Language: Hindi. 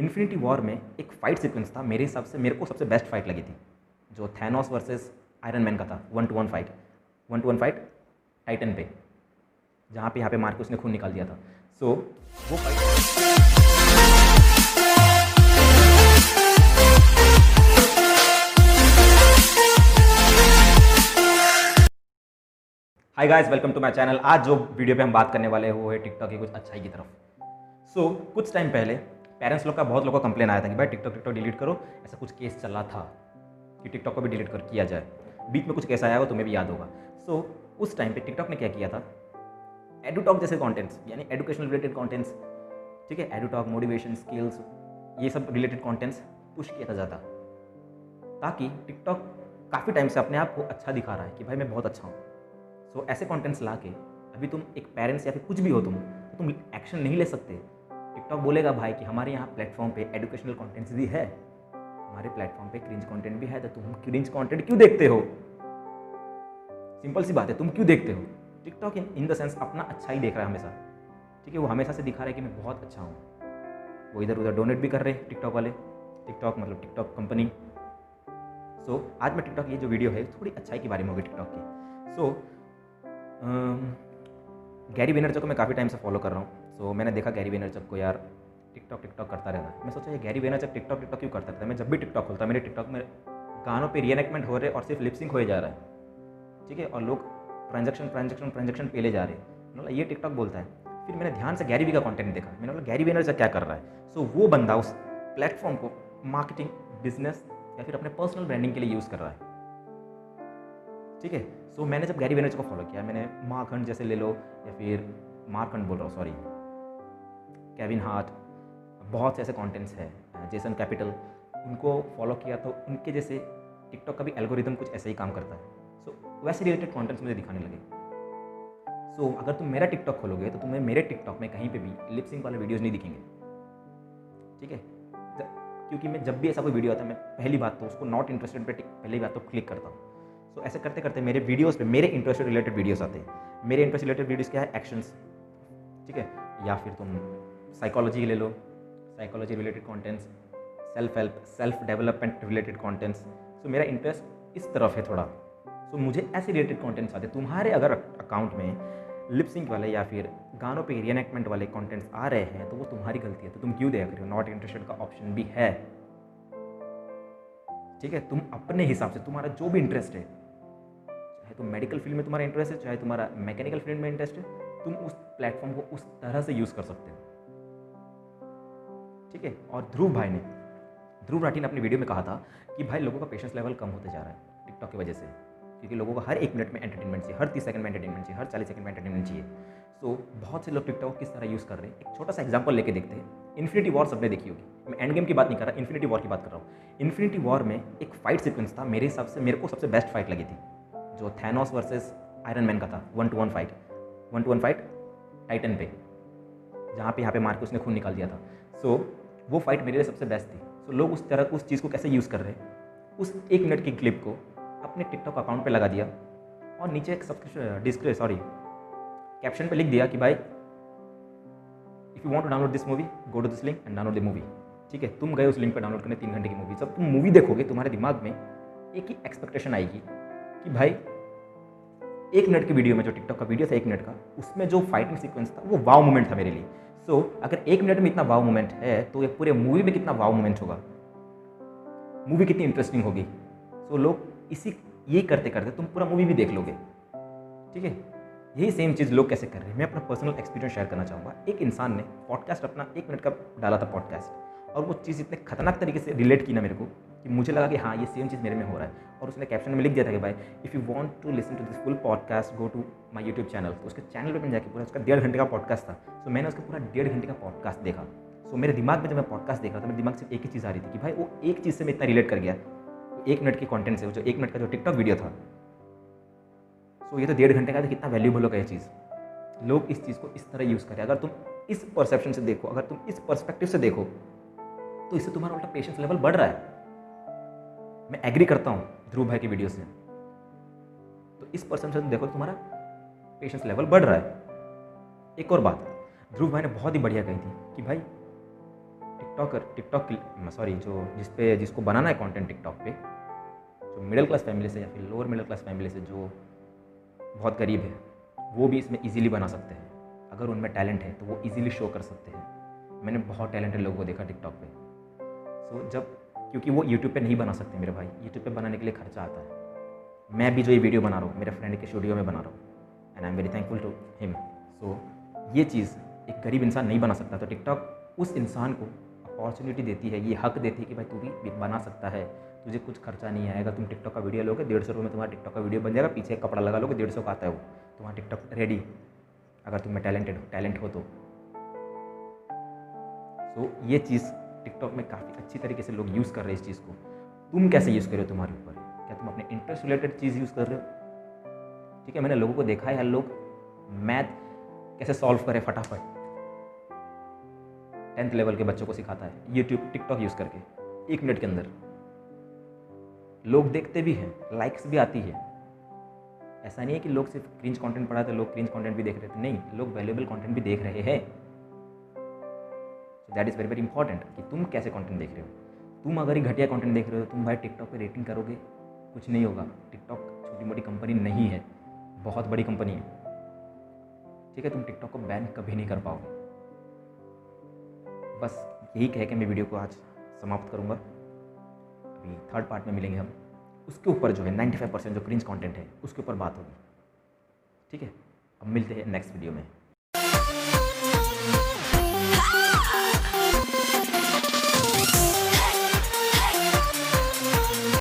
इन्फिनिटी वॉर में एक फाइट सीक्वेंस था, मेरे हिसाब से मेरे को सबसे बेस्ट फाइट लगी थी, जो थैनोस वर्सेस आयरन मैन का था, 1-to-1 fight, 1-to-1 fight Titan पे, जहाँ पे यहाँ पे मार्कोस ने खून निकाल दिया था। सो वो hi guys, welcome to my channel. आज जो वीडियो पे हम बात करने वाले हैं वो है टिकटॉक की कुछ अच्छाई की तरफ। सो कुछ टाइम पहले पेरेंट्स लोग का बहुत लोगों का कंप्लेन आया था कि भाई टिकटॉक डिलीट करो, ऐसा कुछ केस चला था कि टिकटॉक को भी डिलीट कर किया जाए। बीच में कुछ केस आया हो तुम्हें भी याद होगा। सो उस टाइम पे टिकटॉक ने क्या किया था, एडुटॉक जैसे कंटेंट्स, यानी एजुकेशनल रिलेटेड कंटेंट्स, ठीक है, एडुटॉक, मोटिवेशन, स्किल्स, ये सब रिलेटेड कंटेंट्स पुश किया जाता, ताकि टिकटॉक काफ़ी टाइम से अपने आप को अच्छा दिखा रहा है कि भाई मैं बहुत अच्छा हूँ। सो ऐसे कंटेंट्स ला के अभी तुम एक पेरेंट्स या फिर कुछ भी हो तुम एक्शन नहीं ले सकते। टिकटॉक बोलेगा भाई कि हमारे यहाँ प्लेटफॉर्म पे एजुकेशनल कंटेंट्स भी है, हमारे प्लेटफॉर्म पे क्रिंज कंटेंट भी है, तो तुम क्रिंज कंटेंट क्यों देखते हो? सिंपल सी बात है, तुम क्यों देखते हो? टिकटॉक इन द सेंस अपना अच्छा ही देख रहा है हमेशा, ठीक है, वो हमेशा से दिखा रहा है कि मैं बहुत अच्छा हूँ। वो इधर उधर डोनेट भी कर रहे हैं टिकटॉक वाले, टिकटॉक मतलब टिकटॉक कंपनी। सो आज मैं टिकटॉक, ये जो वीडियो है थोड़ी अच्छाई के बारे में होगी टिकटॉक की। सो गैरी वेनरचक को मैं काफ़ी टाइम से फॉलो कर रहा हूँ। सो मैंने देखा गैरी वेनरचक को, यार टिकटॉक करता रहता है। मैं सोचा ये गैरी वेनरचक टिकटॉक क्यों करता रहता है। मैं जब भी टिकटॉक खोलता मेरे टिकटॉक में गानों पे रीएनेक्टमेंट हो रहे और सिर्फ लिपसिंग हो जा रहा है, ठीक है, और लोग ट्रांजेक्शन पेले जा रहे हैं। मैंने बोला ये टिकटॉक बोलता है। फिर मैंने ध्यान से गैरी वी का कॉन्टेंट देखा, मैंने बोला गैरी वेनरचक क्या कर रहा है। सो वो बंदा उस प्लेटफॉर्म को मार्केटिंग, बिजनेस या फिर अपने पर्सनल ब्रांडिंग के लिए यूज़ कर रहा है, ठीक है। सो मैंने जब गैरी वेनरचक को फॉलो किया, मैंने मार्कंड जैसे ले लो, या फिर मार्कंड बोल रहा हूँ, सॉरी, केविन हार्ट, बहुत से ऐसे कंटेंट्स हैं, जेसन कैपिटल, उनको फॉलो किया तो उनके जैसे टिकटॉक का भी एल्गोरिदम कुछ ऐसे ही काम करता है। सो वैसे रिलेटेड कंटेंट्स मुझे दिखाने लगे। सो अगर तुम मेरा टिकटॉक खोलोगे तो तुम्हें मेरे टिकटॉक में कहीं पर भी लिपसिंग वाले वीडियोज़ नहीं दिखेंगे, ठीक है, क्योंकि मैं जब भी ऐसा कोई वीडियो आता है मैं पहली बात तो उसको नॉट इंटरेस्टेड पर पहली बात तो क्लिक करता हूँ। तो ऐसे करते करते मेरे वीडियोस पे मेरे इंटरेस्ट रिलेटेड वीडियोस आते हैं। मेरे इंटरेस्ट रिलेटेड वीडियोस क्या है, एक्शंस, ठीक है, या फिर तुम साइकोलॉजी ले लो, psychology related contents, self help, self development related contents. So मेरा इंटरेस्ट इस तरफ है थोड़ा। सो मुझे ऐसे रिलेटेड कंटेंट्स आते हैं। तुम्हारे अगर अकाउंट में लिपसिंक वाले या फिर गानों पर रीएनेक्टमेंट वाले कंटेंट्स आ रहे हैं तो वो तुम्हारी गलती है, तो तुम क्यों देखा करो। नॉट इंटरेस्टेड का ऑप्शन भी है, ठीक है, तुम अपने हिसाब से तुम्हारा जो भी इंटरेस्ट है, चाहे तुम मेडिकल फील्ड में तुम्हारा इंटरेस्ट है, चाहे तुम्हारा मैकेनिकल फील्ड में इंटरेस्ट है, तुम उस प्लेटफॉर्म को उस तरह से यूज़ कर सकते हो, ठीक है। और ध्रुव भाई ने, ध्रुव राठी ने अपनी वीडियो में कहा था कि भाई लोगों का पेशेंस लेवल कम होते जा रहा है टिकटॉक की वजह से, क्योंकि लोगों को हर 1 मिनट में एंटरटेनमेंट चाहिए, हर 30 सेकंड में एंटरटेनमेंट चाहिए, हर 40 सेकंड में एंटरटेनमेंट चाहिए। सो बहुत से लोग टिकटॉक किस तरह यूज़ कर रहे हैं, एक छोटा सा एग्जाम्पल लेके देखते हैं। इन्फिनिटी वॉर सबने देखी होगी, मैं एंड गेम की बात नहीं कर रहा, इन्फिनिटी वॉर की बात कर रहा हूँ। इन्फिनिटी वॉर में एक फाइट सीक्वेंस था, मेरे हिसाब से मेरे को सबसे बेस्ट फाइट लगी थी, जो थैनोस वर्सेस आयरन मैन का था, 1-to-1 fight, 1-to-1 fight Titan पे, जहाँ पे यहाँ पे मार्कोस ने खून निकाल दिया था। सो वो फाइट मेरे लिए सबसे बेस्ट थी। सो लोग उस तरह उस चीज़ को कैसे यूज़ कर रहे हैं, उस 1 मिनट की क्लिप को अपने टिकटॉक अकाउंट पे लगा दिया और नीचे एक सब्सक्रिप्शन कैप्शन पे लिख दिया कि भाई if you want to download this movie go to this link and download the movie, ठीक है। तुम गए उस लिंक पे डाउनलोड करने 3 घंटे की मूवी। जब तुम मूवी देखोगे तुम्हारे दिमाग में एक ही एक्सपेक्टेशन आएगी कि भाई 1 मिनट की वीडियो में, जो टिकटॉक का वीडियो था 1 मिनट का, उसमें जो फाइटिंग सीक्वेंस था वो वाव मोमेंट था मेरे लिए। सो अगर 1 मिनट में इतना वाव मोमेंट है तो ये पूरे मूवी में कितना वाव मोमेंट होगा, मूवी कितनी इंटरेस्टिंग होगी। सो लोग इसी ये करते करते तुम पूरा मूवी भी देख लोगे, ठीक है। यही सेम चीज़ लोग कैसे कर रहे हैं, मैं अपना पर्सनल एक्सपीरियंस शेयर करना चाहूँगा। एक इंसान ने पॉडकास्ट अपना 1 मिनट का डाला था पॉडकास्ट, और वो चीज़ इतने खतरनाक तरीके से रिलेट की ना मेरे को कि मुझे लगा कि हाँ ये सेम चीज़ मेरे में हो रहा है। और उसने कैप्शन में लिख दिया था कि भाई if you want to listen to this full podcast go to my YouTube channel. तो उसके चैनल पर मैंने जाकर पूरा उसका 1.5 घंटे का पॉडकास्ट था। सो मैंने उसका पूरा 1.5 घंटे का पॉडकास्ट देखा। सो मेरे दिमाग में जब मैं पॉडकास्ट देख रहा था मेरे दिमाग से एक ही चीज़ आ रही थी कि भाई वो एक चीज़ से मैं इतना रिलेट कर गया, 1 मिनट के कंटेंट से, जो 1 मिनट का जो टिकटॉक वीडियो था। सो ये तो 1.5 घंटे का, तो कितना वैल्यूबल होगा ये चीज़। लोग इस चीज़ को इस तरह यूज़ करें। अगर तुम इस परसेप्शन से देखो, अगर तुम इस पर्सपेक्टिव से देखो, तो इससे तुम्हारा उल्टा पेशेंस लेवल बढ़ रहा है। मैं एग्री करता हूँ ध्रुव भाई की वीडियो से। तो इस परसेप्शन से देखो तुम्हारा पेशेंस लेवल बढ़ रहा है। एक और बात ध्रुव भाई ने बहुत ही बढ़िया कही थी कि भाई टिकटॉकर जो जिसको बनाना है कंटेंट टिकटॉक पे, जो मिडिल क्लास फैमिली से या फिर लोअर मिडिल क्लास फैमिली से जो बहुत गरीब है, वो भी इसमें इजीली बना सकते हैं। अगर उनमें टैलेंट है तो वो इजीली शो कर सकते हैं। मैंने बहुत टैलेंटेड लोगों को देखा टिकटॉक पे। जब क्योंकि वो यूट्यूब पे नहीं बना सकते मेरे भाई, यूट्यूब पे बनाने के लिए खर्चा आता है। मैं भी जो ये वीडियो बना रहा हूँ मेरे फ्रेंड के स्टूडियो में बना रहा हूँ, and I am very thankful to him. So ये चीज़ एक गरीब इंसान नहीं बना सकता, तो टिकटॉक उस इंसान को अपॉर्चुनिटी देती है, ये हक देती है कि भाई तू भी बना सकता है, तुझे कुछ खर्चा नहीं आएगा। तुम टिकटॉक का वीडियो लोगे 150 रुपये में तुम्हारा टिकटॉक का वीडियो बन जाएगा, पीछे कपड़ा लगा लोगे 150 का आता है वो तुम्हारा टिकटॉक रेडी, अगर तुम्हें टैलेंट हो तो। सो ये चीज़ टिकटॉक में काफ़ी अच्छी तरीके से लोग यूज़ कर रहे हैं। इस चीज़ को तुम कैसे यूज़ कर रहे हो, तुम्हारे ऊपर, क्या तुम अपने इंटरेस्ट रिलेटेड चीज़ यूज़ कर रहे हो? ठीक है, मैंने लोगों को देखा है लोग मैथ कैसे सॉल्व करें फटाफट, 10th लेवल के बच्चों को सिखाता है यूट्यूब टिकटॉक यूज़ करके 1 मिनट के अंदर। लोग देखते भी हैं, लाइक्स भी आती है। ऐसा नहीं है कि लोग सिर्फ क्रिंज कंटेंट पढ़ाते, लोग क्रिंज कंटेंट भी देख रहे थे, नहीं, लोग वैल्यूएबल कंटेंट भी देख रहे हैं। That is very very important कि तुम कैसे कंटेंट देख रहे हो। तुम अगर ही घटिया कंटेंट देख रहे हो तुम भाई टिकटॉक पे रेटिंग करोगे, कुछ नहीं होगा। टिकटॉक छोटी मोटी कंपनी नहीं है, बहुत बड़ी कंपनी है। ठीक है, तुम टिकटॉक को बैन कभी नहीं कर पाओगे। बस यही कह के मैं वीडियो को आज समाप्त करूँगा। अभी 3rd पार्ट में मिलेंगे हम, उसके ऊपर जो है 95% जो क्रिंज कॉन्टेंट है उसके ऊपर बात होगी। ठीक है, अब मिलते हैं नेक्स्ट वीडियो में।